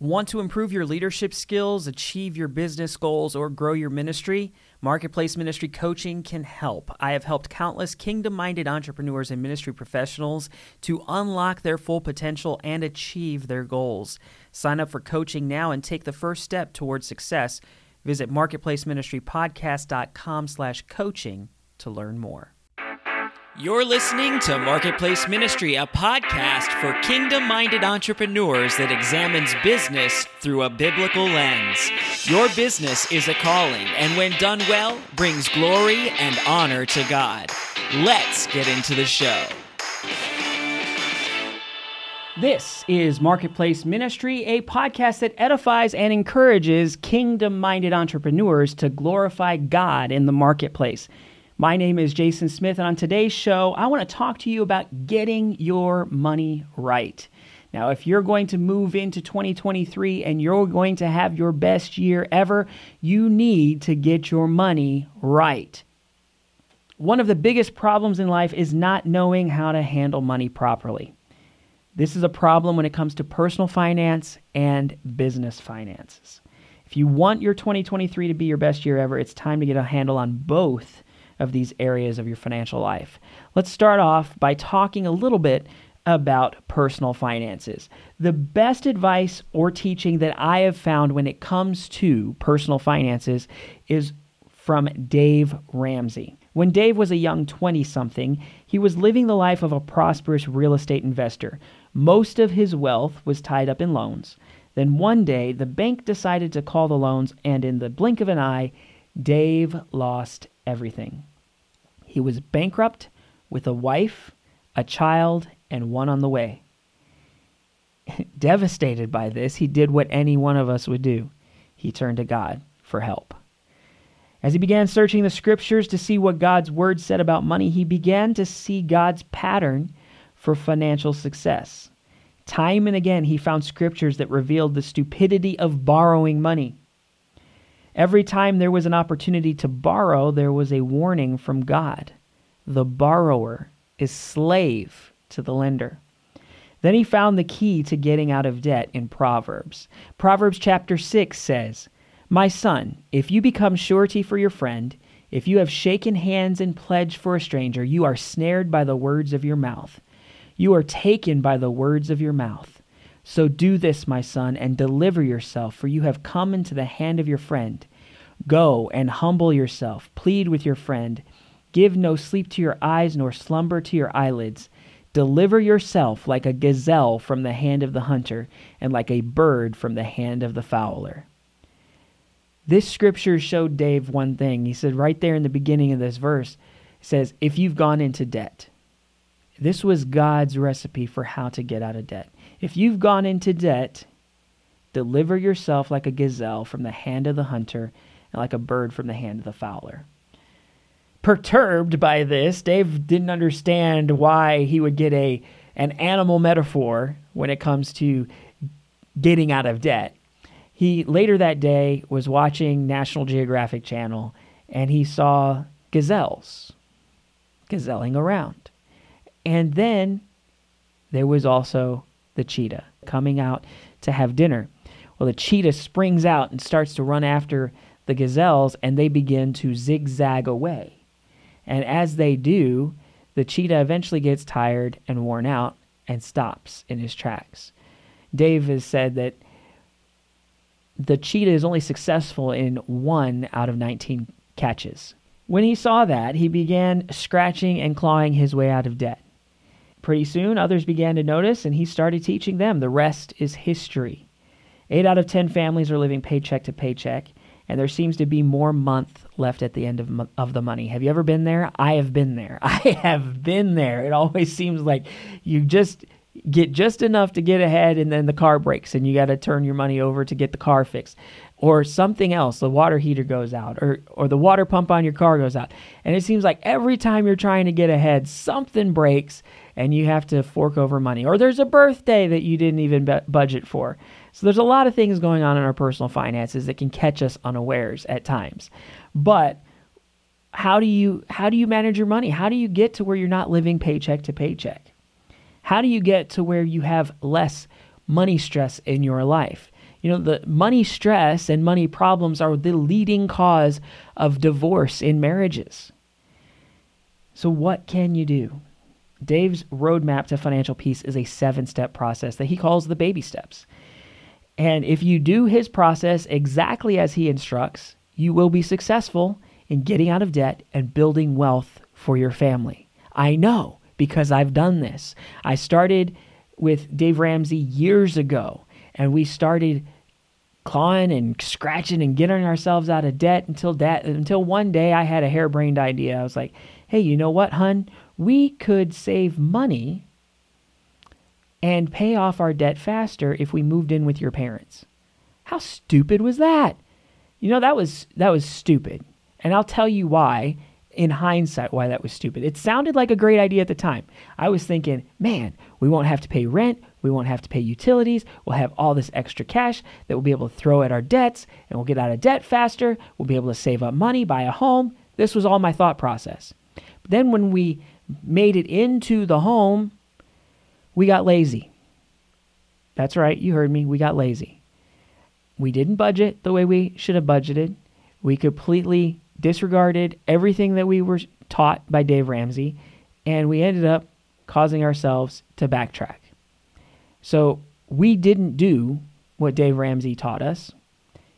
Want to improve your leadership skills, achieve your business goals, or grow your ministry? Marketplace Ministry Coaching can help. I have helped countless kingdom-minded entrepreneurs and ministry professionals to unlock their full potential and achieve their goals. Sign up for coaching now and take the first step towards success. Visit MarketplaceMinistryPodcast.com/coaching to learn more. You're listening to Marketplace Ministry, a podcast for kingdom-minded entrepreneurs that examines business through a biblical lens. Your business is a calling, and when done well, brings glory and honor to God. Let's get into the show. This is Marketplace Ministry, a podcast that edifies and encourages kingdom-minded entrepreneurs to glorify God in the marketplace. My name is Jason Smith, and on today's show, I want to talk to you about getting your money right. Now, if you're going to move into 2023 and you're going to have your best year ever, you need to get your money right. One of the biggest problems in life is not knowing how to handle money properly. This is a problem when it comes to personal finance and business finances. If you want your 2023 to be your best year ever, it's time to get a handle on both of these areas of your financial life. Let's start off by talking a little bit about personal finances. The best advice or teaching that I have found when it comes to personal finances is from Dave Ramsey. When Dave was a young 20-something, he was living the life of a prosperous real estate investor. Most of his wealth was tied up in loans. Then one day, the bank decided to call the loans, and in the blink of an eye, Dave lost everything. He was bankrupt with a wife, a child, and one on the way. Devastated by this, he did what any one of us would do. He turned to God for help. As he began searching the scriptures to see what God's word said about money, he began to see God's pattern for financial success. Time and again, he found scriptures that revealed the stupidity of borrowing money. Every time there was an opportunity to borrow, there was a warning from God. The borrower is slave to the lender. Then he found the key to getting out of debt in Proverbs. Proverbs chapter 6 says, "My son, if you become surety for your friend, if you have shaken hands and pledged for a stranger, you are snared by the words of your mouth. You are taken by the words of your mouth. So do this, my son, and deliver yourself, for you have come into the hand of your friend. Go and humble yourself, plead with your friend. Give no sleep to your eyes, nor slumber to your eyelids. Deliver yourself like a gazelle from the hand of the hunter, and like a bird from the hand of the fowler." This scripture showed Dave one thing. He said right there in the beginning of this verse, it says, if you've gone into debt. This was God's recipe for how to get out of debt. If you've gone into debt, deliver yourself like a gazelle from the hand of the hunter and like a bird from the hand of the fowler. Perturbed by this, Dave didn't understand why he would get an animal metaphor when it comes to getting out of debt. He later that day was watching National Geographic Channel, and he saw gazelles gazelling around. And then there was also the cheetah coming out to have dinner. Well, the cheetah springs out and starts to run after the gazelles, and they begin to zigzag away. And as they do, the cheetah eventually gets tired and worn out and stops in his tracks. Dave has said that the cheetah is only successful in 1 out of 19 catches. When he saw that, he began scratching and clawing his way out of debt. Pretty soon, others began to notice, and he started teaching them. The rest is history. 8 out of 10 families are living paycheck to paycheck, and there seems to be more month left at the end of the money. Have you ever been there? I have been there. It always seems like you just get just enough to get ahead, and then the car breaks, and you got to turn your money over to get the car fixed. Or something else, the water heater goes out, or the water pump on your car goes out. And it seems like every time you're trying to get ahead, something breaks, and you have to fork over money. Or there's a birthday that you didn't even budget for. So there's a lot of things going on in our personal finances that can catch us unawares at times. But how do you manage your money? How do you get to where you're not living paycheck to paycheck? How do you get to where you have less money stress in your life? You know, the money stress and money problems are the leading cause of divorce in marriages. So what can you do? Dave's roadmap to financial peace is a 7-step process that he calls the baby steps. And if you do his process exactly as he instructs, you will be successful in getting out of debt and building wealth for your family. I know, because I've done this. I started with Dave Ramsey years ago, and we started clawing and scratching and getting ourselves out of debt until one day I had a harebrained idea. I was like, hey, you know what, hun? We could save money and pay off our debt faster if we moved in with your parents. How stupid was that? You know, that was stupid. And I'll tell you why, in hindsight, why that was stupid. It sounded like a great idea at the time. I was thinking, man, we won't have to pay rent. We won't have to pay utilities. We'll have all this extra cash that we'll be able to throw at our debts, and we'll get out of debt faster. We'll be able to save up money, buy a home. This was all my thought process. But then when we made it into the home, we got lazy. That's right. You heard me. We got lazy. We didn't budget the way we should have budgeted. We completely disregarded everything that we were taught by Dave Ramsey, and we ended up causing ourselves to backtrack. So we didn't do what Dave Ramsey taught us,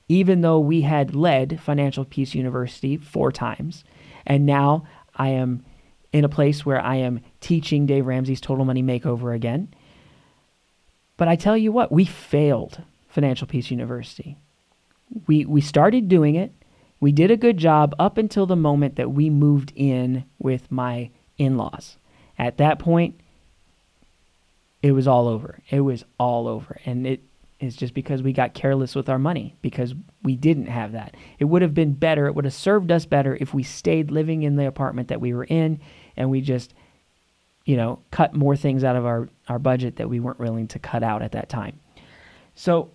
even though we had led Financial Peace University 4 times. And now I am in a place where I am teaching Dave Ramsey's Total Money Makeover again. But I tell you what, we failed Financial Peace University. We started doing it. We did a good job up until the moment that we moved in with my in-laws. At that point, it was all over. It was all over. And it is just because we got careless with our money, because we didn't have that. It would have been better. It would have served us better if we stayed living in the apartment that we were in, and we just, you know, cut more things out of our budget that we weren't willing to cut out at that time. So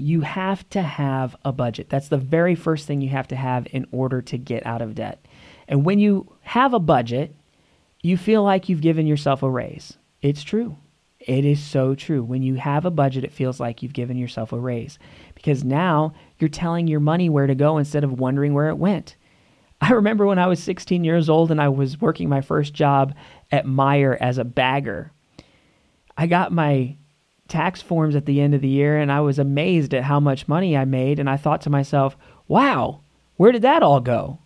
you have to have a budget. That's the very first thing you have to have in order to get out of debt. And when you have a budget, you feel like you've given yourself a raise. It's true. It is so true. When you have a budget, it feels like you've given yourself a raise, because now you're telling your money where to go instead of wondering where it went. I remember when I was 16 years old and I was working my first job at Meijer as a bagger. I got my tax forms at the end of the year, and I was amazed at how much money I made. And I thought to myself, wow, where did that all go?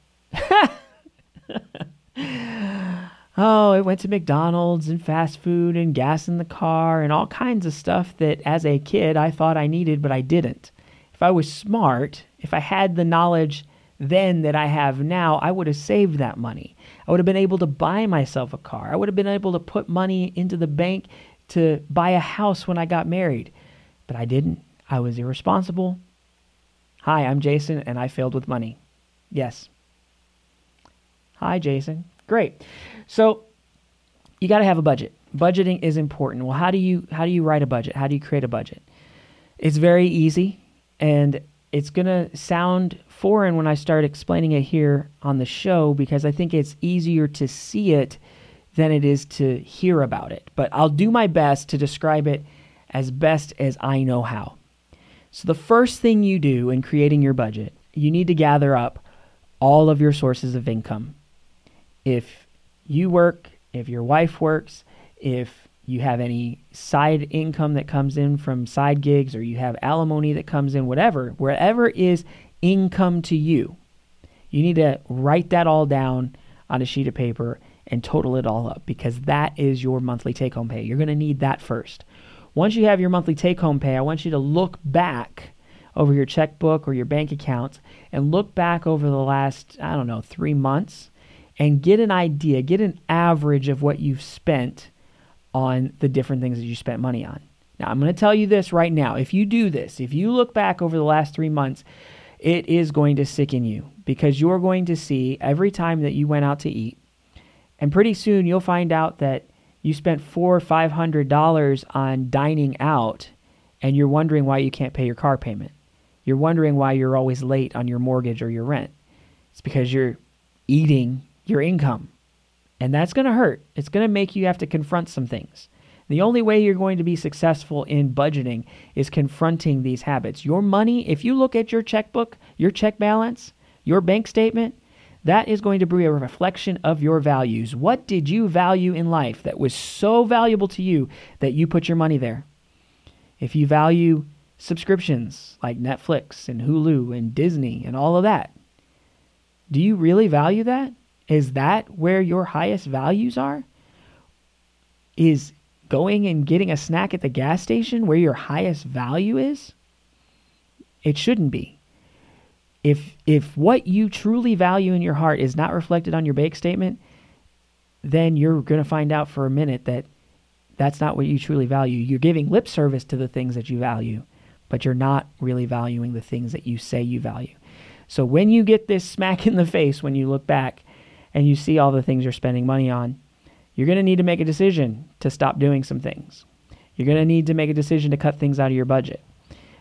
Oh, it went to McDonald's and fast food and gas in the car and all kinds of stuff that as a kid I thought I needed, but I didn't. If I was smart, if I had the knowledge then that I have now, I would have saved that money. I would have been able to buy myself a car. I would have been able to put money into the bank to buy a house when I got married, but I didn't. I was irresponsible. Hi, I'm Jason, and I failed with money. Yes. Hi, Jason. Great. So you got to have a budget. Budgeting is important. Well, how do you write a budget? How do you create a budget? It's very easy, and it's going to sound foreign when I start explaining it here on the show, because I think it's easier to see it than it is to hear about it. But I'll do my best to describe it as best as I know how. So the first thing you do in creating your budget, you need to gather up all of your sources of income. If you work, if your wife works, if you have any side income that comes in from side gigs, or you have alimony that comes in, whatever, wherever is income to you, you need to write that all down on a sheet of paper and total it all up, because that is your monthly take-home pay. You're going to need that first. Once you have your monthly take-home pay, I want you to look back over your checkbook or your bank account and look back over the last, 3 months, and get an idea, get an average of what you've spent on the different things that you spent money on. Now, I'm going to tell you this right now. If you do this, if you look back over the last 3 months, it is going to sicken you, because you're going to see every time that you went out to eat, and pretty soon you'll find out that you spent $400 or $500 on dining out, and you're wondering why you can't pay your car payment. You're wondering why you're always late on your mortgage or your rent. It's because you're eating your income, and that's going to hurt. It's going to make you have to confront some things. The only way you're going to be successful in budgeting is confronting these habits. Your money, if you look at your checkbook, your check balance, your bank statement, that is going to be a reflection of your values. What did you value in life that was so valuable to you that you put your money there? If you value subscriptions like Netflix and Hulu and Disney and all of that, do you really value that? Is that where your highest values are? Is going and getting a snack at the gas station where your highest value is? It shouldn't be. If what you truly value in your heart is not reflected on your bank statement, then you're going to find out for a minute that that's not what you truly value. You're giving lip service to the things that you value, but you're not really valuing the things that you say you value. So when you get this smack in the face, when you look back and you see all the things you're spending money on, you're going to need to make a decision to stop doing some things. You're going to need to make a decision to cut things out of your budget.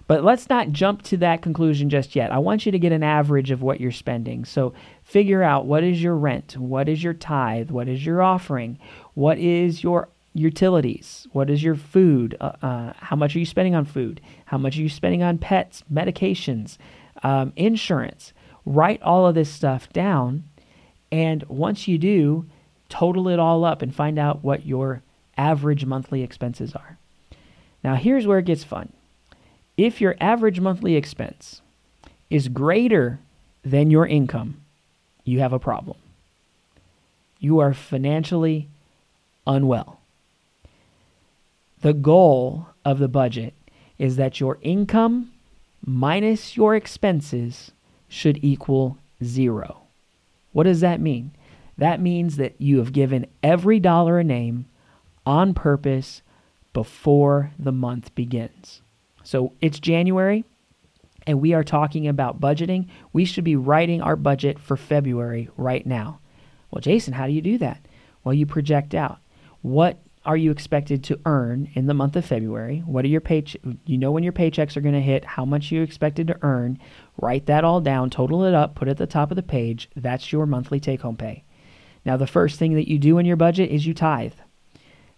But let's not jump to that conclusion just yet. I want you to get an average of what you're spending. So figure out, what is your rent? What is your tithe? What is your offering? What is your utilities? What is your food? How much are you spending on food? How much are you spending on pets, medications, insurance? Write all of this stuff down. And once you do, total it all up and find out what your average monthly expenses are. Now, here's where it gets fun. If your average monthly expense is greater than your income, you have a problem. You are financially unwell. The goal of the budget is that your income minus your expenses should equal zero. What does that mean? That means that you have given every dollar a name on purpose before the month begins. So it's January, and we are talking about budgeting. We should be writing our budget for February right now. Well, Jason, how do you do that? Well, you project out. What are you expected to earn in the month of February? What are your you know when your paychecks are going to hit, how much you expected to earn. Write that all down, total it up, put it at the top of the page. That's your monthly take-home pay. Now, the first thing that you do in your budget is you tithe.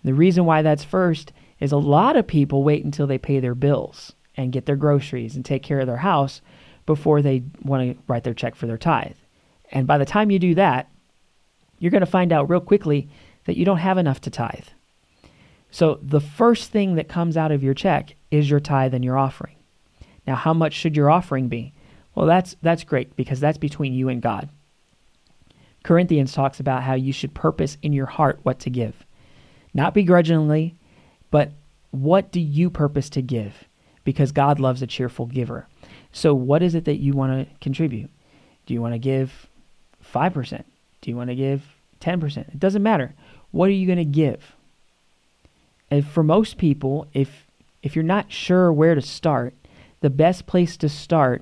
The reason why that's first is a lot of people wait until they pay their bills and get their groceries and take care of their house before they want to write their check for their tithe. And by the time you do that, you're going to find out real quickly that you don't have enough to tithe. So the first thing that comes out of your check is your tithe and your offering. Now, how much should your offering be? Well, that's great, because that's between you and God. Corinthians talks about how you should purpose in your heart what to give, not begrudgingly, but what do you purpose to give? Because God loves a cheerful giver. So what is it that you want to contribute? Do you want to give 5%? Do you want to give 10%? It doesn't matter. What are you going to give? And for most people, if you're not sure where to start, the best place to start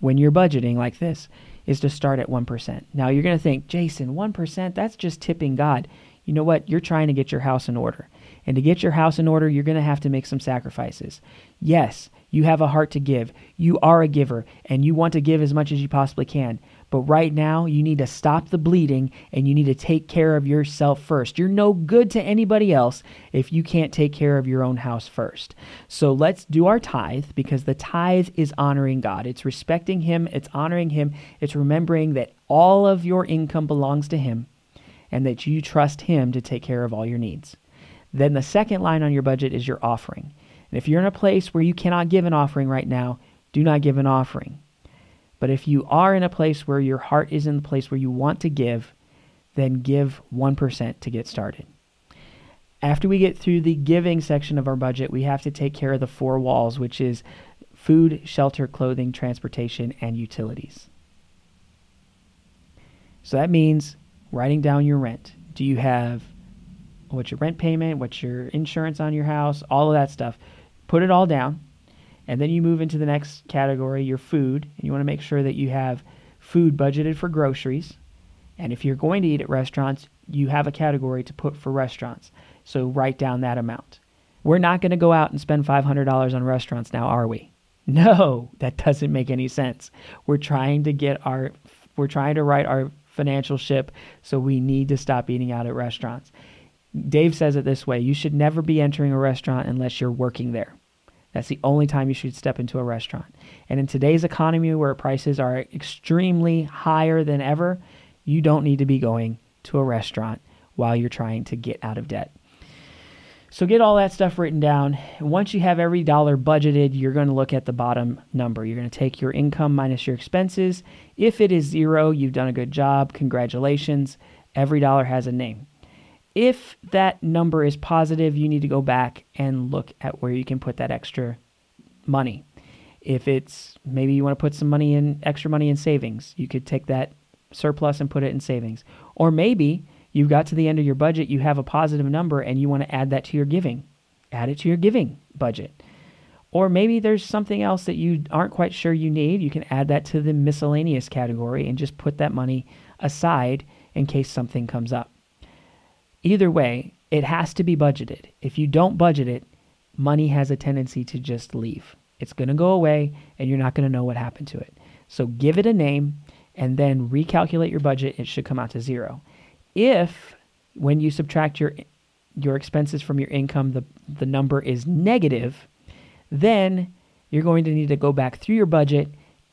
when you're budgeting like this is to start at 1%. Now you're going to think, Jason, 1%, that's just tipping God. You know what? You're trying to get your house in order. And to get your house in order, you're going to have to make some sacrifices. Yes, you have a heart to give. You are a giver, and you want to give as much as you possibly can. But right now, you need to stop the bleeding, and you need to take care of yourself first. You're no good to anybody else if you can't take care of your own house first. So let's do our tithe, because the tithe is honoring God. It's respecting Him. It's honoring Him. It's remembering that all of your income belongs to Him and that you trust Him to take care of all your needs. Then the second line on your budget is your offering. And if you're in a place where you cannot give an offering right now, do not give an offering. But if you are in a place where your heart is in the place where you want to give, then give 1% to get started. After we get through the giving section of our budget, we have to take care of the four walls, which is food, shelter, clothing, transportation, and utilities. So that means writing down your rent. Do you have what's your rent payment, what's your insurance on your house, all of that stuff. Put it all down, and then you move into the next category, your food, and you want to make sure that you have food budgeted for groceries, and if you're going to eat at restaurants, you have a category to put for restaurants, so write down that amount. We're not going to go out and spend $500 on restaurants now, are we? No, that doesn't make any sense. We're trying to right our financial ship, so we need to stop eating out at restaurants. Dave says it this way: you should never be entering a restaurant unless you're working there. That's the only time you should step into a restaurant. And in today's economy where prices are extremely higher than ever, you don't need to be going to a restaurant while you're trying to get out of debt. So get all that stuff written down. And once you have every dollar budgeted, you're going to look at the bottom number. You're going to take your income minus your expenses. If it is zero, you've done a good job. Congratulations. Every dollar has a name. If that number is positive, you need to go back and look at where you can put that extra money. If it's maybe you want to put some money in, extra money in savings, you could take that surplus and put it in savings. Or maybe you've got to the end of your budget, you have a positive number and you want to add that to your giving. Add it to your giving budget. Or maybe there's something else that you aren't quite sure you need. You can add that to the miscellaneous category and just put that money aside in case something comes up. Either way, it has to be budgeted. If you don't budget it, money has a tendency to just leave. It's going to go away and you're not going to know what happened to it. So give it a name and then recalculate your budget. It should come out to zero. If when you subtract your expenses from your income, the number is negative, then you're going to need to go back through your budget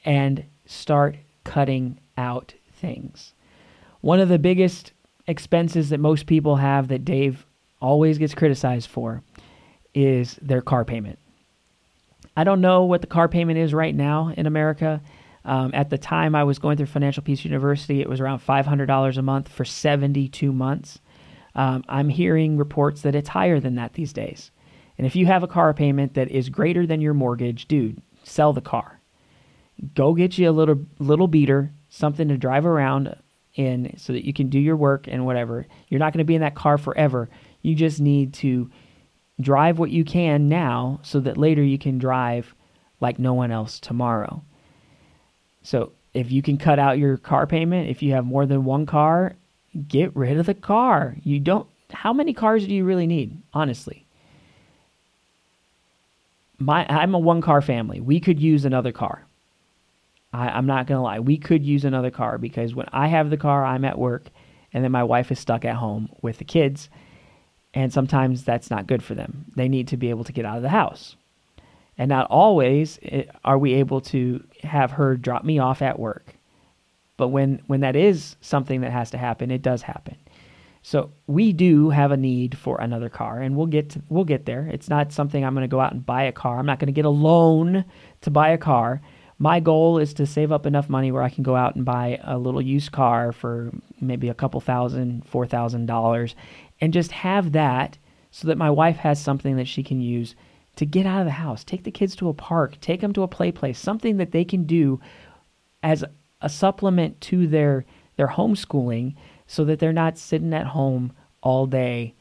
and start cutting out things. One of the biggest expenses that most people have that Dave always gets criticized for is their car payment. I don't know what the car payment is right now in America. At the time I was going through Financial Peace University, it was around $500 a month for 72 months. I'm hearing reports that it's higher than that these days. And if you have a car payment that is greater than your mortgage, dude, sell the car. Go get you a little beater, something to drive around in so that you can do your work and whatever. You're not going to be in that car forever. You just need to drive what you can now so that later you can drive like no one else tomorrow. So if you can cut out your car payment, if you have more than one car, get rid of the car. You don't. How many cars do you really need? Honestly, I'm a one car family. We could use another car. I'm not going to lie. We could use another car because when I have the car, I'm at work and then my wife is stuck at home with the kids. And sometimes that's not good for them. They need to be able to get out of the house. And not always are we able to have her drop me off at work. But when that is something that has to happen, it does happen. So we do have a need for another car, and we'll get there. It's not something I'm going to go out and buy a car. I'm not going to get a loan to buy a car. My goal is to save up enough money where I can go out and buy a little used car for maybe a couple thousand, $4,000, and just have that so that my wife has something that she can use to get out of the house, take the kids to a park, take them to a play place, something that they can do as a supplement to their homeschooling so that they're not sitting at home all day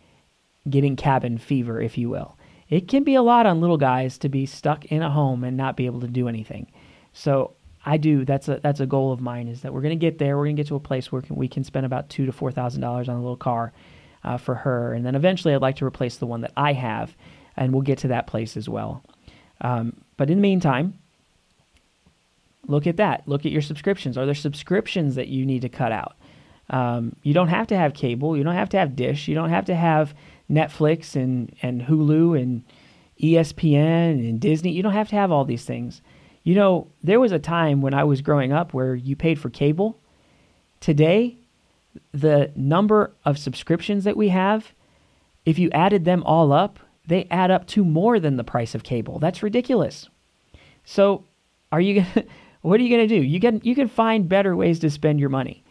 getting cabin fever, if you will. It can be a lot on little guys to be stuck in a home and not be able to do anything. So that's a goal of mine, is that we're going to get there. We're going to get to a place where we can spend about $2,000 to $4,000 on a little car for her. And then eventually I'd like to replace the one that I have, and we'll get to that place as well. But in the meantime, look at that. Look at your subscriptions. Are there subscriptions that you need to cut out? You don't have to have cable. You don't have to have Dish. You don't have to have Netflix and Hulu and ESPN and Disney. You don't have to have all these things. You know, there was a time when I was growing up where you paid for cable. Today, the number of subscriptions that we have, if you added them all up, they add up to more than the price of cable. That's ridiculous. So, what are you gonna do? You can find better ways to spend your money.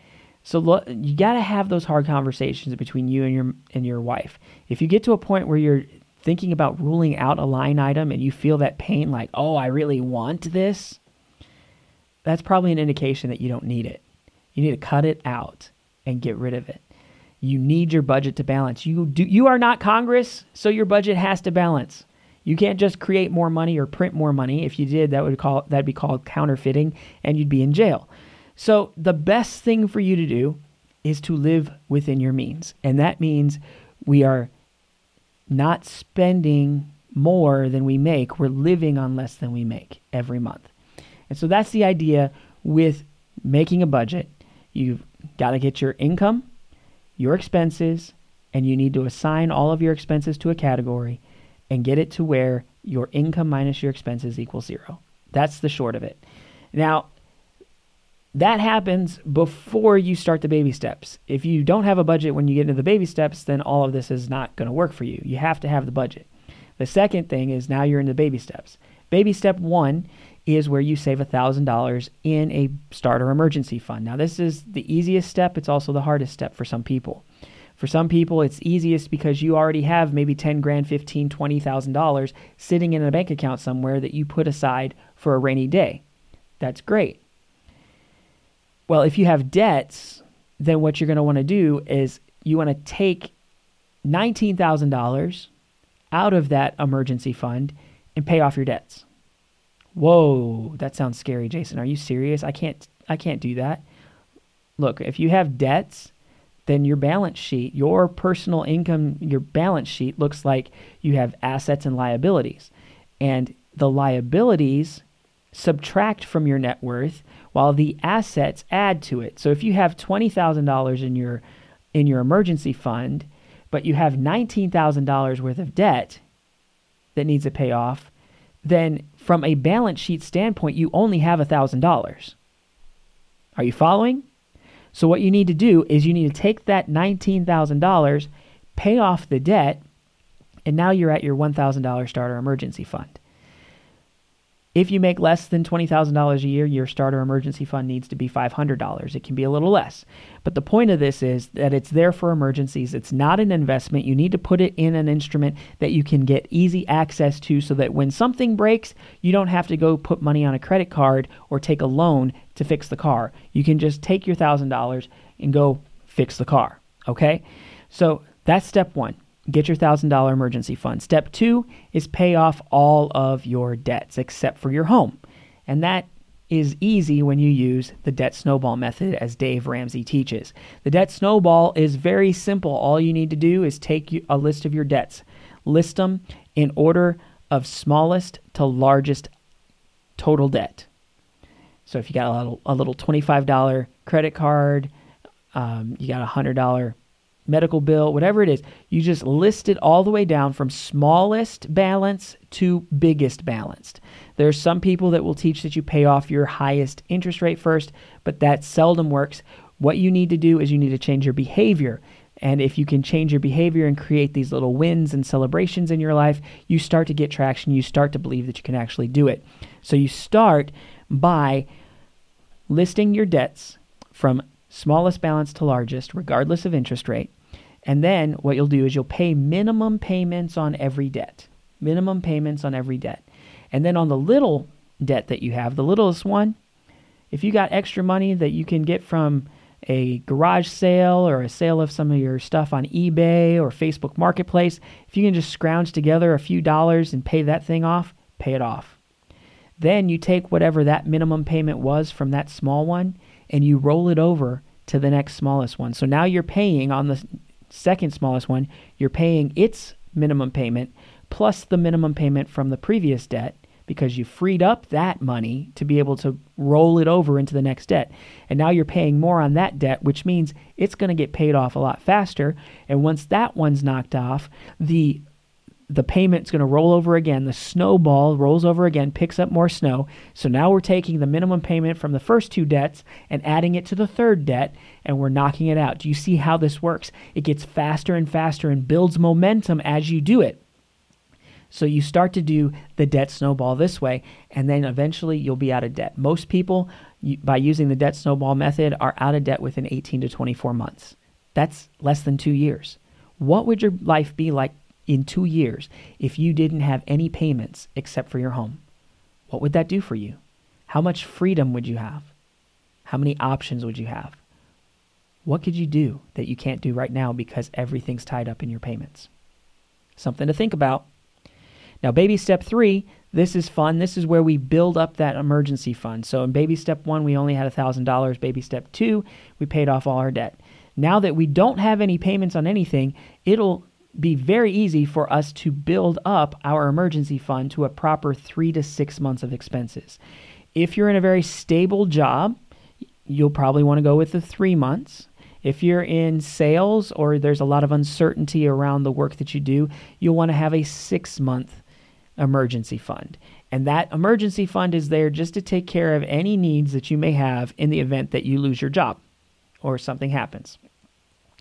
So you gotta have those hard conversations between you and your wife. If you get to a point where you're thinking about ruling out a line item and you feel that pain, like, oh, I really want this, that's probably an indication that you don't need it. You need to cut it out and get rid of it. You need your budget to balance. You are not Congress, so your budget has to balance. You can't just create more money or print more money. If you did, that'd be called counterfeiting, and you'd be in jail. So the best thing for you to do is to live within your means, and that means we are not spending more than we make. We're living on less than we make every month. And so that's the idea with making a budget. You've got to get your income, your expenses, and you need to assign all of your expenses to a category and get it to where your income minus your expenses equals zero. That's the short of it. Now, that happens before you start the baby steps. If you don't have a budget when you get into the baby steps, then all of this is not going to work for you. You have to have the budget. The second thing is now you're in the baby steps. Baby step one is where you save $1,000 in a starter emergency fund. Now, this is the easiest step. It's also the hardest step for some people. For some people, it's easiest because you already have maybe $10,000, $15,000, $20,000 sitting in a bank account somewhere that you put aside for a rainy day. That's great. Well, if you have debts, then what you're going to want to do is you want to take $19,000 out of that emergency fund and pay off your debts. Whoa, that sounds scary, Jason. Are you serious? I can't do that. Look, if you have debts, then your balance sheet, your personal income, your balance sheet looks like you have assets and liabilities. And the liabilities subtract from your net worth while the assets add to it. So if you have $20,000 in your emergency fund, but you have $19,000 worth of debt that needs to pay off, then from a balance sheet standpoint, you only have $1,000. Are you following? So what you need to do is you need to take that $19,000, pay off the debt, and now you're at your $1,000 starter emergency fund. If you make less than $20,000 a year, your starter emergency fund needs to be $500. It can be a little less. But the point of this is that it's there for emergencies. It's not an investment. You need to put it in an instrument that you can get easy access to so that when something breaks, you don't have to go put money on a credit card or take a loan to fix the car. You can just take your $1,000 and go fix the car, okay? So that's step one. Get your $1,000 emergency fund. Step two is pay off all of your debts except for your home. And that is easy when you use the debt snowball method as Dave Ramsey teaches. The debt snowball is very simple. All you need to do is take a list of your debts. List them in order of smallest to largest total debt. So if you got a little $25 credit card, you got $100 medical bill, whatever it is, you just list it all the way down from smallest balance to biggest balance. There's some people that will teach that you pay off your highest interest rate first, but that seldom works. What you need to do is you need to change your behavior. And if you can change your behavior and create these little wins and celebrations in your life, you start to get traction. You start to believe that you can actually do it. So you start by listing your debts from smallest balance to largest, regardless of interest rate. And then what you'll do is you'll pay minimum payments on every debt. Minimum payments on every debt. And then on the little debt that you have, the littlest one, if you got extra money that you can get from a garage sale or a sale of some of your stuff on eBay or Facebook Marketplace, if you can just scrounge together a few dollars and pay that thing off, pay it off. Then you take whatever that minimum payment was from that small one and you roll it over to the next smallest one. So now you're paying on the second smallest one, you're paying its minimum payment plus the minimum payment from the previous debt because you freed up that money to be able to roll it over into the next debt. And now you're paying more on that debt, which means it's going to get paid off a lot faster. And once that one's knocked off, the payment's going to roll over again. The snowball rolls over again, picks up more snow. So now we're taking the minimum payment from the first two debts and adding it to the third debt, and we're knocking it out. Do you see how this works? It gets faster and faster and builds momentum as you do it. So you start to do the debt snowball this way, and then eventually you'll be out of debt. Most people, by using the debt snowball method, are out of debt within 18 to 24 months. That's less than 2 years. What would your life be like in 2 years if you didn't have any payments except for your home? What would that do for you? How much freedom would you have? How many options would you have? What could you do that you can't do right now because everything's tied up in your payments? Something to think about. Now, baby step three, this is fun. This is where we build up that emergency fund. So in baby step one, we only had $1,000. Baby step two, we paid off all our debt. Now that we don't have any payments on anything, it'll be very easy for us to build up our emergency fund to a proper 3 to 6 months of expenses. If you're in a very stable job, you'll probably want to go with the 3 months. If you're in sales or there's a lot of uncertainty around the work that you do, you'll want to have a 6-month emergency fund. And that emergency fund is there just to take care of any needs that you may have in the event that you lose your job or something happens.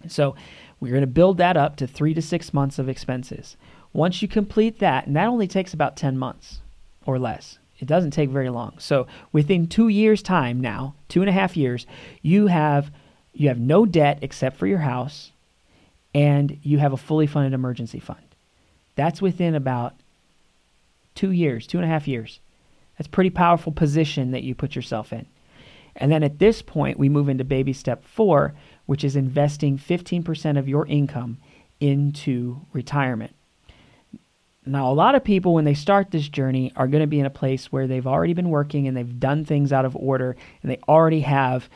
So we're going to build that up to 3 to 6 months of expenses. Once you complete that, and that only takes about 10 months or less. It doesn't take very long. So within 2 years' time now, 2.5 years, you have no debt except for your house, and you have a fully funded emergency fund. That's within about 2 years, 2.5 years. That's a pretty powerful position that you put yourself in. And then at this point, we move into baby step 4, which is investing 15% of your income into retirement. Now, a lot of people, when they start this journey, are going to be in a place where they've already been working and they've done things out of order, and they already have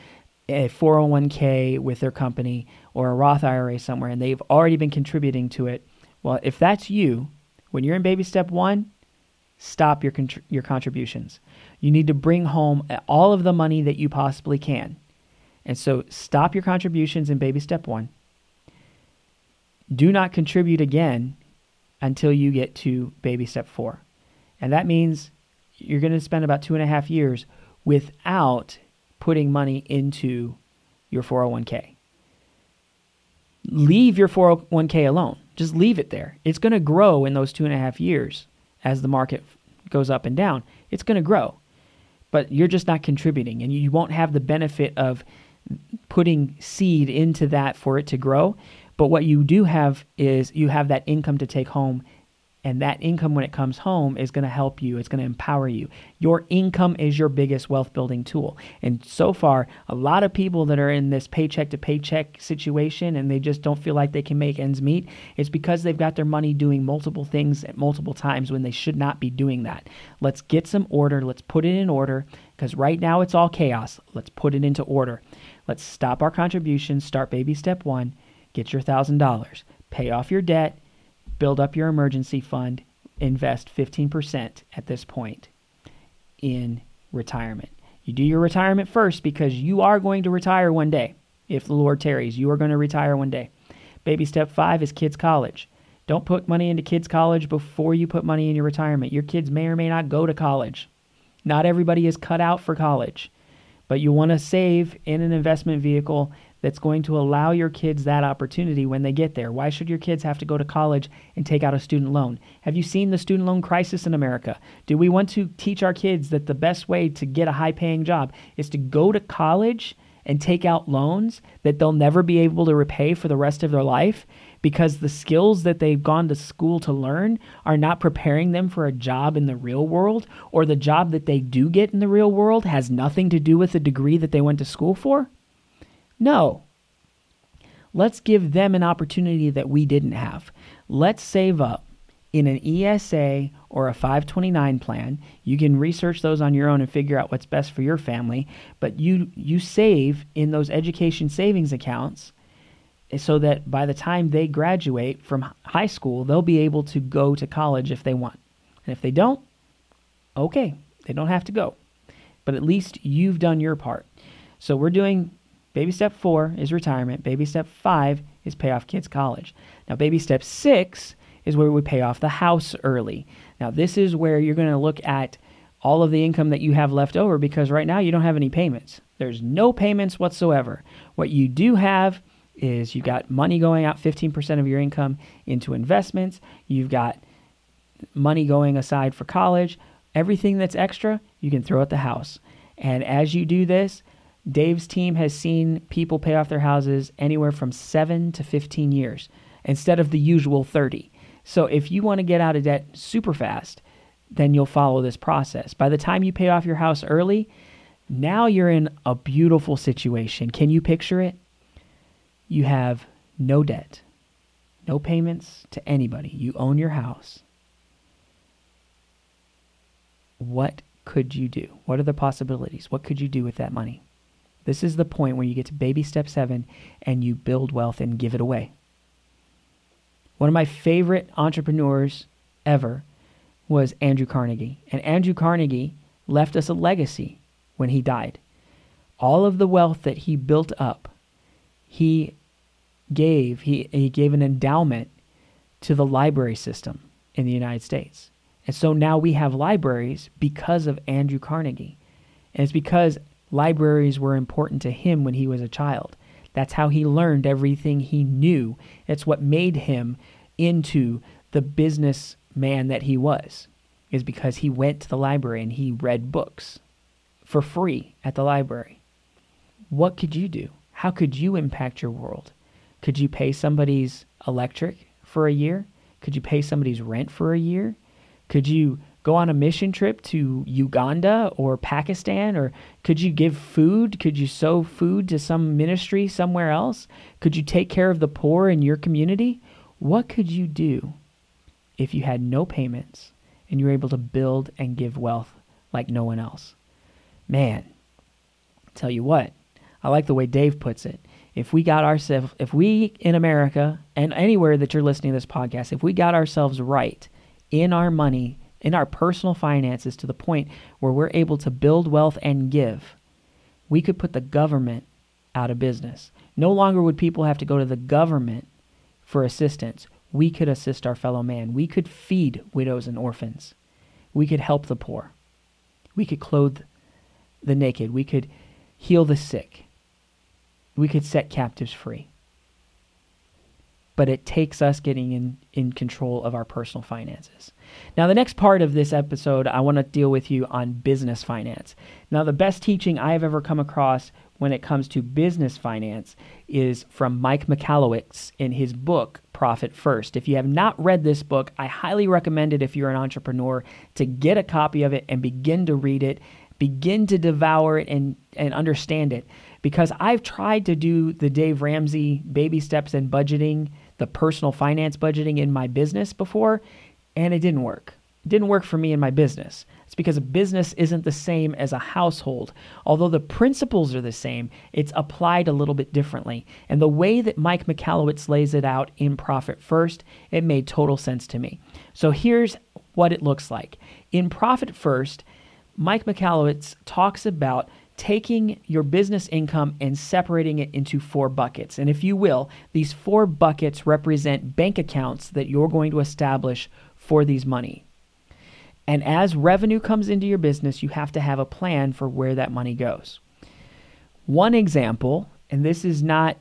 a 401k with their company or a Roth IRA somewhere, and they've already been contributing to it. Well, if that's you, when you're in baby step 1, stop your contributions. You need to bring home all of the money that you possibly can. And so stop your contributions in baby step 1. Do not contribute again until you get to baby step 4. And that means you're going to spend about 2.5 years without putting money into your 401k. Leave your 401k alone. Just leave it there. It's going to grow in those 2.5 years as the market goes up and down. It's going to grow, but you're just not contributing, and you won't have the benefit of putting seed into that for it to grow. But what you do have is you have that income to take home, and that income when it comes home is going to help you. It's going to empower you. Your income is your biggest wealth-building tool. And so far, a lot of people that are in this paycheck-to-paycheck situation and they just don't feel like they can make ends meet, it's because they've got their money doing multiple things at multiple times when they should not be doing that. Let's get some order. Let's put it in order, because right now it's all chaos. Let's put it into order. Let's stop our contributions, start baby step 1, get your $1,000, pay off your debt, build up your emergency fund, invest 15% at this point in retirement. You do your retirement first because you are going to retire one day. If the Lord tarries, you are going to retire one day. Baby step 5 is kids' college. Don't put money into kids' college before you put money in your retirement. Your kids may or may not go to college. Not everybody is cut out for college, but you want to save in an investment vehicle that's going to allow your kids that opportunity when they get there. Why should your kids have to go to college and take out a student loan? Have you seen the student loan crisis in America? Do we want to teach our kids that the best way to get a high-paying job is to go to college and take out loans that they'll never be able to repay for the rest of their life because the skills that they've gone to school to learn are not preparing them for a job in the real world, or the job that they do get in the real world has nothing to do with the degree that they went to school for? No. Let's give them an opportunity that we didn't have. Let's save up in an ESA or a 529 plan. You can research those on your own and figure out what's best for your family, but you save in those education savings accounts so that by the time they graduate from high school, they'll be able to go to college if they want. And if they don't, okay, they don't have to go. But at least you've done your part. So we're doing... Baby step 4 is retirement. Baby step 5 is pay off kids' college. Now, baby step 6 is where we pay off the house early. Now, this is where you're going to look at all of the income that you have left over, because right now you don't have any payments. There's no payments whatsoever. What you do have is you've got money going out, 15% of your income into investments. You've got money going aside for college. Everything that's extra, you can throw at the house. And as you do this, Dave's team has seen people pay off their houses anywhere from 7 to 15 years instead of the usual 30. So if you want to get out of debt super fast, then you'll follow this process. By the time you pay off your house early, now you're in a beautiful situation. Can you picture it? You have no debt, no payments to anybody. You own your house. What could you do? What are the possibilities? What could you do with that money? This is the point where you get to baby step 7 and you build wealth and give it away. One of my favorite entrepreneurs ever was Andrew Carnegie. And Andrew Carnegie left us a legacy when he died. All of the wealth that he built up, he gave an endowment to the library system in the United States. And so now we have libraries because of Andrew Carnegie. And it's because libraries were important to him when he was a child. That's how he learned everything he knew. That's what made him into the businessman that he was, is because he went to the library and he read books for free at the library. What could you do? How could you impact your world? Could you pay somebody's electric for a year? Could you pay somebody's rent for a year? Could you go on a mission trip to Uganda or Pakistan? Or could you give food? Could you sow food to some ministry somewhere else? Could you take care of the poor in your community? What could you do if you had no payments and you were able to build and give wealth like no one else? Man, tell you what, I like the way Dave puts it. If we got ourselves, if we in America and anywhere that you're listening to this podcast, if we got ourselves right in our money, in our personal finances, to the point where we're able to build wealth and give, we could put the government out of business. No longer would people have to go to the government for assistance. We could assist our fellow man. We could feed widows and orphans. We could help the poor. We could clothe the naked. We could heal the sick. We could set captives free. But it takes us getting in control of our personal finances. Now, the next part of this episode, I want to deal with you on business finance. Now, the best teaching I've ever come across when it comes to business finance is from Mike Michalowicz in his book, Profit First. If you have not read this book, I highly recommend it if you're an entrepreneur to get a copy of it and begin to read it, begin to devour it and understand it. Because I've tried to do the Dave Ramsey baby steps and budgeting, the personal finance budgeting in my business before, and it didn't work. It didn't work for me in my business. It's because a business isn't the same as a household. Although the principles are the same, it's applied a little bit differently. And the way that Mike Michalowicz lays it out in Profit First, it made total sense to me. So here's what it looks like. In Profit First, Mike Michalowicz talks about taking your business income and separating it into 4 buckets. And if you will, these 4 buckets represent bank accounts that you're going to establish for these money. And as revenue comes into your business, you have to have a plan for where that money goes. One example, and this is not,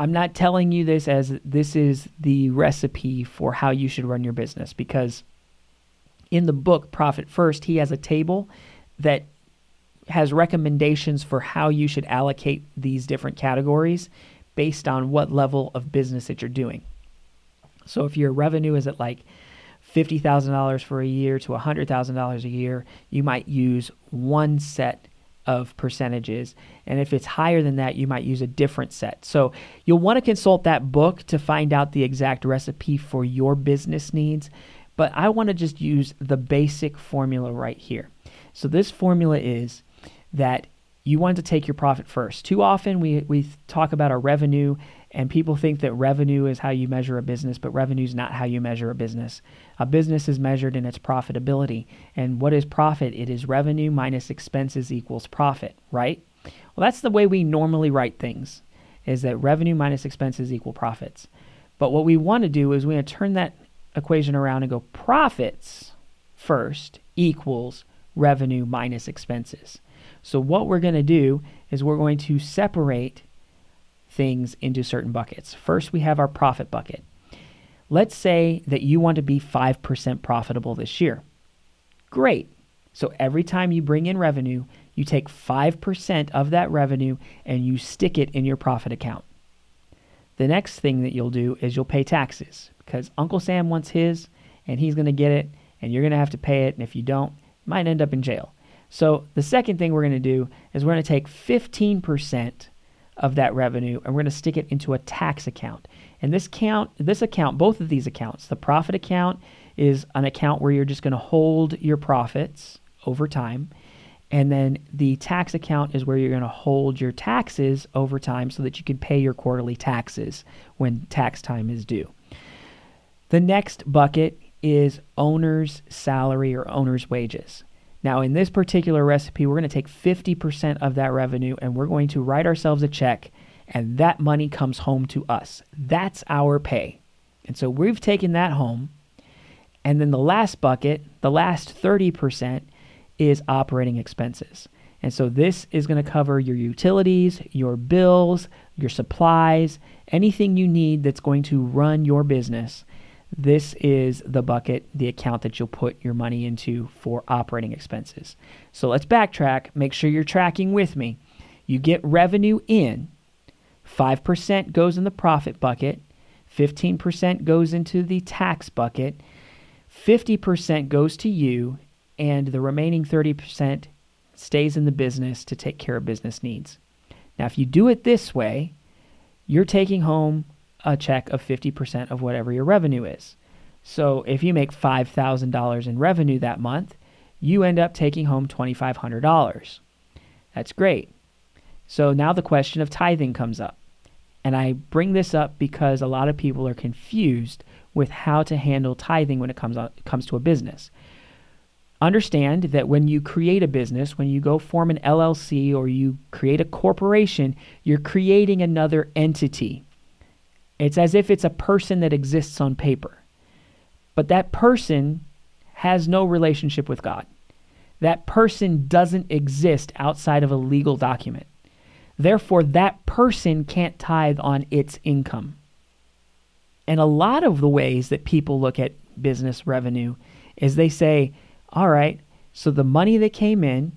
I'm not telling you this as this is the recipe for how you should run your business, because in the book Profit First, he has a table that has recommendations for how you should allocate these different categories based on what level of business that you're doing. So if your revenue is at like $50,000 for a year to $100,000 a year, you might use one set of percentages. And if it's higher than that, you might use a different set. So you'll want to consult that book to find out the exact recipe for your business needs. But I want to just use the basic formula right here. So this formula is that you want to take your profit first. Too often we talk about our revenue, and people think that revenue is how you measure a business, but revenue is not how you measure a business. A business is measured in its profitability. And what is profit? It is revenue minus expenses equals profit, right? Well, that's the way we normally write things, is that revenue minus expenses equal profits. But what we want to do is we want to turn that equation around and go profits first equals revenue minus expenses. So what we're going to do is we're going to separate things into certain buckets. First, we have our profit bucket. Let's say that you want to be 5% profitable this year. Great. So every time you bring in revenue, you take 5% of that revenue and you stick it in your profit account. The next thing that you'll do is you'll pay taxes, because Uncle Sam wants his and he's going to get it and you're going to have to pay it. And if you don't, you might end up in jail. So the second thing we're going to do is we're going to take 15% of that revenue and we're going to stick it into a tax account. And this account, both of these accounts, the profit account is an account where you're just going to hold your profits over time. And then the tax account is where you're going to hold your taxes over time so that you can pay your quarterly taxes when tax time is due. The next bucket is owner's salary or owner's wages. Now, in this particular recipe, we're going to take 50% of that revenue and we're going to write ourselves a check and that money comes home to us. That's our pay. And so we've taken that home. And then the last bucket, the last 30%, is operating expenses. And so this is going to cover your utilities, your bills, your supplies, anything you need that's going to run your business. This is the bucket, the account that you'll put your money into for operating expenses. So let's backtrack. Make sure you're tracking with me. You get revenue in. 5% goes in the profit bucket. 15% goes into the tax bucket. 50% goes to you. And the remaining 30% stays in the business to take care of business needs. Now, if you do it this way, you're taking home a check of 50% of whatever your revenue is. So if you make $5,000 in revenue that month, you end up taking home $2,500. That's great. So now the question of tithing comes up. And I bring this up because a lot of people are confused with how to handle tithing when it comes to a business. Understand that when you create a business, when you go form an LLC or you create a corporation, you're creating another entity. It's as if it's a person that exists on paper. But that person has no relationship with God. That person doesn't exist outside of a legal document. Therefore, that person can't tithe on its income. And a lot of the ways that people look at business revenue is they say, all right, so the money that came in,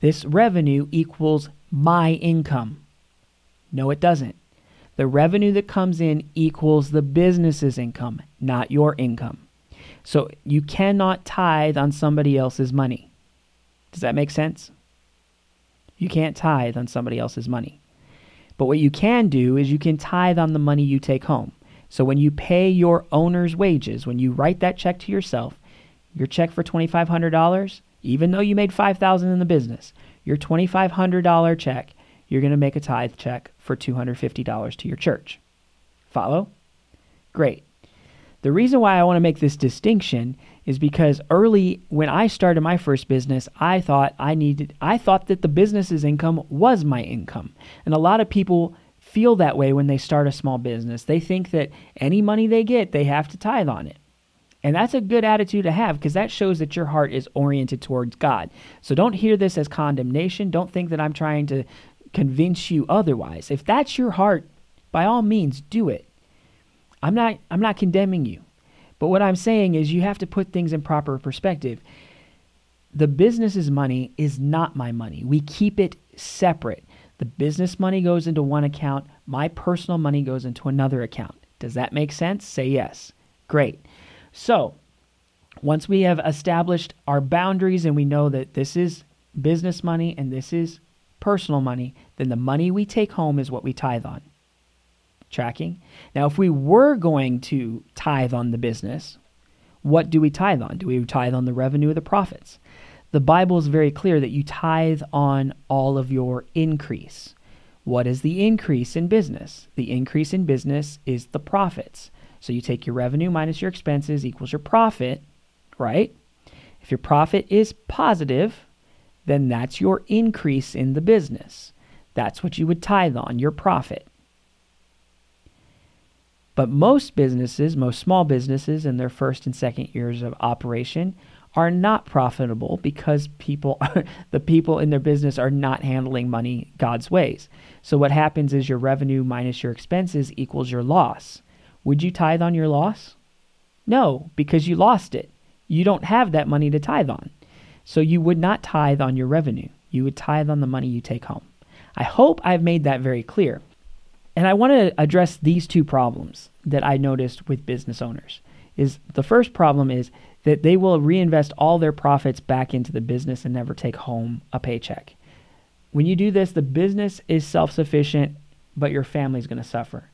this revenue equals my income. No, it doesn't. The revenue that comes in equals the business's income, not your income. So you cannot tithe on somebody else's money. Does that make sense? You can't tithe on somebody else's money. But what you can do is you can tithe on the money you take home. So when you pay your owner's wages, when you write that check to yourself, your check for $2,500, even though you made $5,000 in the business, your $2,500 check, you're going to make a tithe check for $250 to your church. Follow? Great. The reason why I want to make this distinction is because early when I started my first business, I thought that the business's income was my income. And a lot of people feel that way when they start a small business. They think that any money they get, they have to tithe on it. And that's a good attitude to have because that shows that your heart is oriented towards God. So don't hear this as condemnation. Don't think that I'm trying to convince you otherwise. If that's your heart, by all means, do it. I'm not condemning you. But what I'm saying is you have to put things in proper perspective. The business's money is not my money. We keep it separate. The business money goes into one account. My personal money goes into another account. Does that make sense? Say yes. Great. So once we have established our boundaries and we know that this is business money and this is personal money, then the money we take home is what we tithe on. Tracking? Now, if we were going to tithe on the business, what do we tithe on? Do we tithe on the revenue or the profits? The Bible is very clear that you tithe on all of your increase. What is the increase in business? The increase in business is the profits. So you take your revenue minus your expenses equals your profit, right? If your profit is positive, then that's your increase in the business. That's what you would tithe on, your profit. But most businesses, most small businesses in their first and second years of operation are not profitable because the people in their business are not handling money God's ways. So what happens is your revenue minus your expenses equals your loss. Would you tithe on your loss? No, because you lost it. You don't have that money to tithe on. So you would not tithe on your revenue. You would tithe on the money you take home. I hope I've made that very clear. And I want to address these two problems that I noticed with business owners. Is the first problem is that they will reinvest all their profits back into the business and never take home a paycheck. When you do this, the business is self-sufficient, but your family's going to suffer.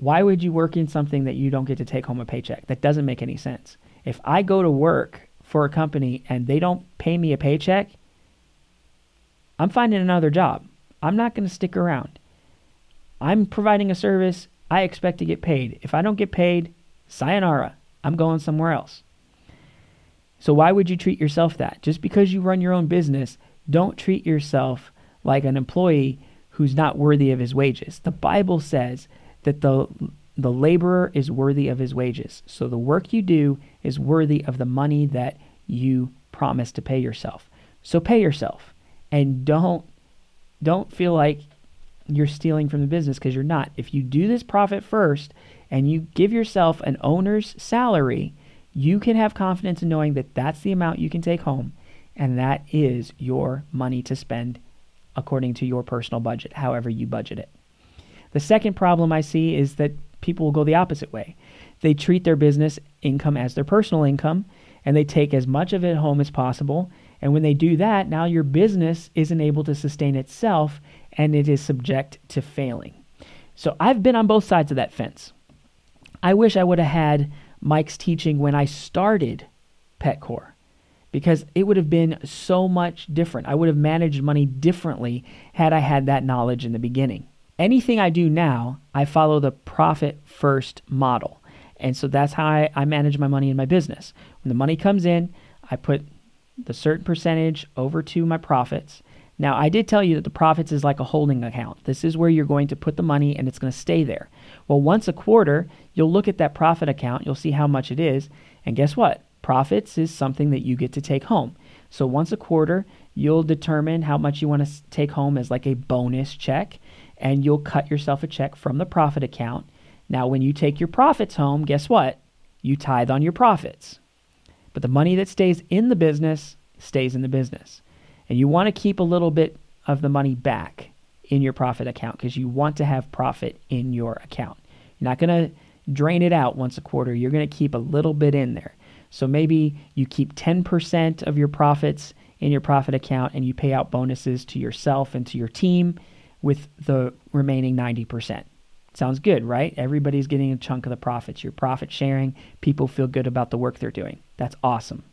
Why would you work in something that you don't get to take home a paycheck? That doesn't make any sense. If I go to work for a company and they don't pay me a paycheck, I'm finding another job. I'm not going to stick around. I'm providing a service. I expect to get paid. If I don't get paid, sayonara. I'm going somewhere else. So why would you treat yourself that? Just because you run your own business, don't treat yourself like an employee who's not worthy of his wages. The Bible says that the laborer is worthy of his wages. So the work you do is worthy of the money that you promise to pay yourself. So pay yourself, and don't feel like you're stealing from the business, because you're not. If you do this Profit First and you give yourself an owner's salary, you can have confidence in knowing that that's the amount you can take home, and that is your money to spend according to your personal budget, however you budget it. The second problem I see is that people will go the opposite way. They treat their business income as their personal income, and they take as much of it home as possible. And when they do that, now your business isn't able to sustain itself, and it is subject to failing. So I've been on both sides of that fence. I wish I would have had Mike's teaching when I started PetCorp, because it would have been so much different. I would have managed money differently had I had that knowledge in the beginning. Anything I do now, I follow the Profit First model. And so that's how I manage my money in my business. When the money comes in, I put the certain percentage over to my profits. Now, I did tell you that the profits is like a holding account. This is where you're going to put the money and it's going to stay there. Well, once a quarter, you'll look at that profit account, you'll see how much it is, and guess what? Profits is something that you get to take home. So once a quarter, you'll determine how much you want to take home as like a bonus check, and you'll cut yourself a check from the profit account. Now, when you take your profits home, guess what? You tithe on your profits. But the money that stays in the business stays in the business. And you want to keep a little bit of the money back in your profit account, because you want to have profit in your account. You're not going to drain it out once a quarter. You're going to keep a little bit in there. So maybe you keep 10% of your profits in your profit account, and you pay out bonuses to yourself and to your team with the remaining 90%. Sounds good, right? Everybody's getting a chunk of the profits. You're profit sharing. People feel good about the work they're doing. That's awesome.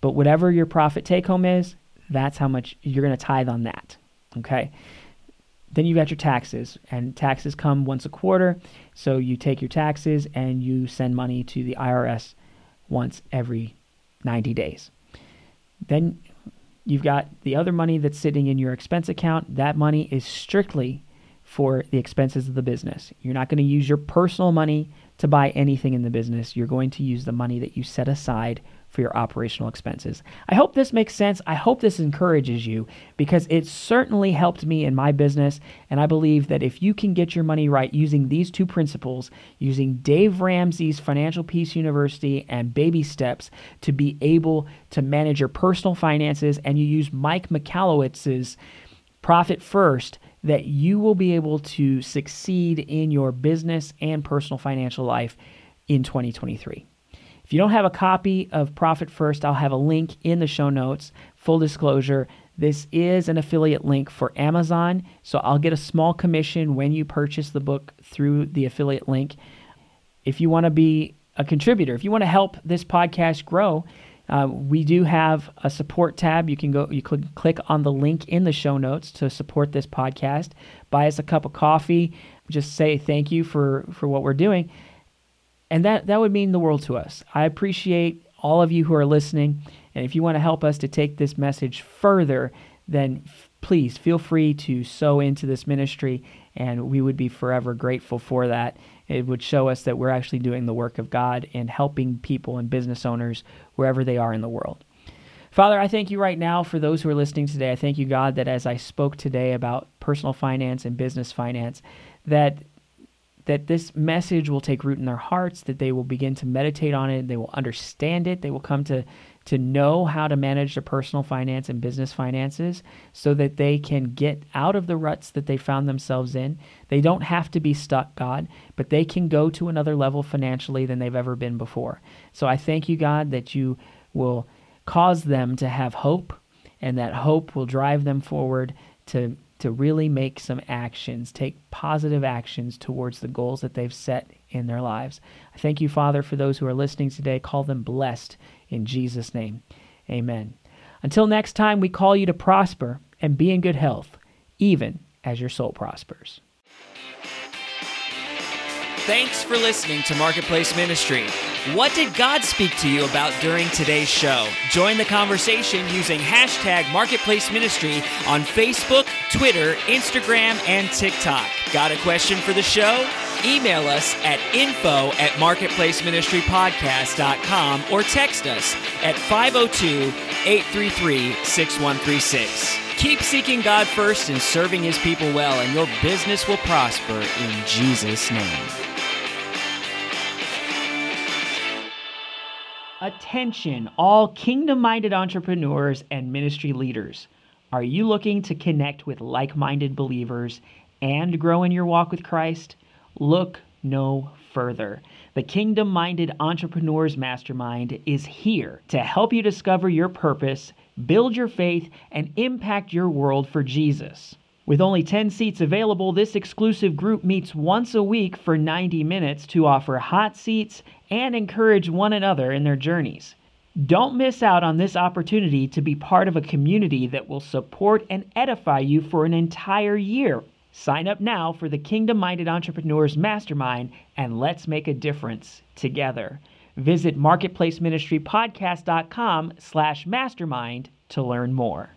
But whatever your profit take home is, that's how much you're going to tithe on that, okay? Then you got your taxes, and taxes come once a quarter. So you take your taxes and you send money to the IRS once every 90 days. Then you've got the other money that's sitting in your expense account. That money is strictly for the expenses of the business. You're not going to use your personal money to buy anything in the business. You're going to use the money that you set aside for your operational expenses. I hope this makes sense. I hope this encourages you, because it certainly helped me in my business. And I believe that if you can get your money right using these two principles, using Dave Ramsey's Financial Peace University and baby steps to be able to manage your personal finances, and you use Mike Michalowicz's Profit First, that you will be able to succeed in your business and personal financial life in 2023. If you don't have a copy of Profit First, I'll have a link in the show notes. Full disclosure, this is an affiliate link for Amazon, so I'll get a small commission when you purchase the book through the affiliate link. If you want to be a contributor, if you want to help this podcast grow, we do have a support tab. You can go, you could click on the link in the show notes to support this podcast. Buy us a cup of coffee. Just say thank you for what we're doing. And that would mean the world to us. I appreciate all of you who are listening. And if you want to help us to take this message further, then please feel free to sow into this ministry. And we would be forever grateful for that. It would show us that we're actually doing the work of God and helping people and business owners wherever they are in the world. Father, I thank you right now for those who are listening today. I thank you, God, that as I spoke today about personal finance and business finance, that this message will take root in their hearts, that they will begin to meditate on it, they will understand it, they will come to know how to manage their personal finance and business finances so that they can get out of the ruts that they found themselves in. They don't have to be stuck, God, but they can go to another level financially than they've ever been before. So I thank you, God, that you will cause them to have hope, and that hope will drive them forward to really make some actions, take positive actions towards the goals that they've set in their lives. I thank you, Father, for those who are listening today. Call them blessed in Jesus' name. Amen. Until next time, we call you to prosper and be in good health, even as your soul prospers. Thanks for listening to Marketplace Ministry. What did God speak to you about during today's show? Join the conversation using hashtag Marketplace Ministry on Facebook, Twitter, Instagram, and TikTok. Got a question for the show? Email us at info@MarketplaceMinistryPodcast.com or text us at 502-833-6136. Keep seeking God first and serving His people well, and your business will prosper in Jesus' name. Attention, all kingdom-minded entrepreneurs and ministry leaders. Are you looking to connect with like-minded believers and grow in your walk with Christ? Look no further. The Kingdom Minded Entrepreneurs Mastermind is here to help you discover your purpose, build your faith, and impact your world for Jesus. With only 10 seats available, this exclusive group meets once a week for 90 minutes to offer hot seats and encourage one another in their journeys. Don't miss out on this opportunity to be part of a community that will support and edify you for an entire year. Sign up now for the Kingdom Minded Entrepreneurs Mastermind, and let's make a difference together. Visit MarketplaceMinistryPodcast.com/mastermind to learn more.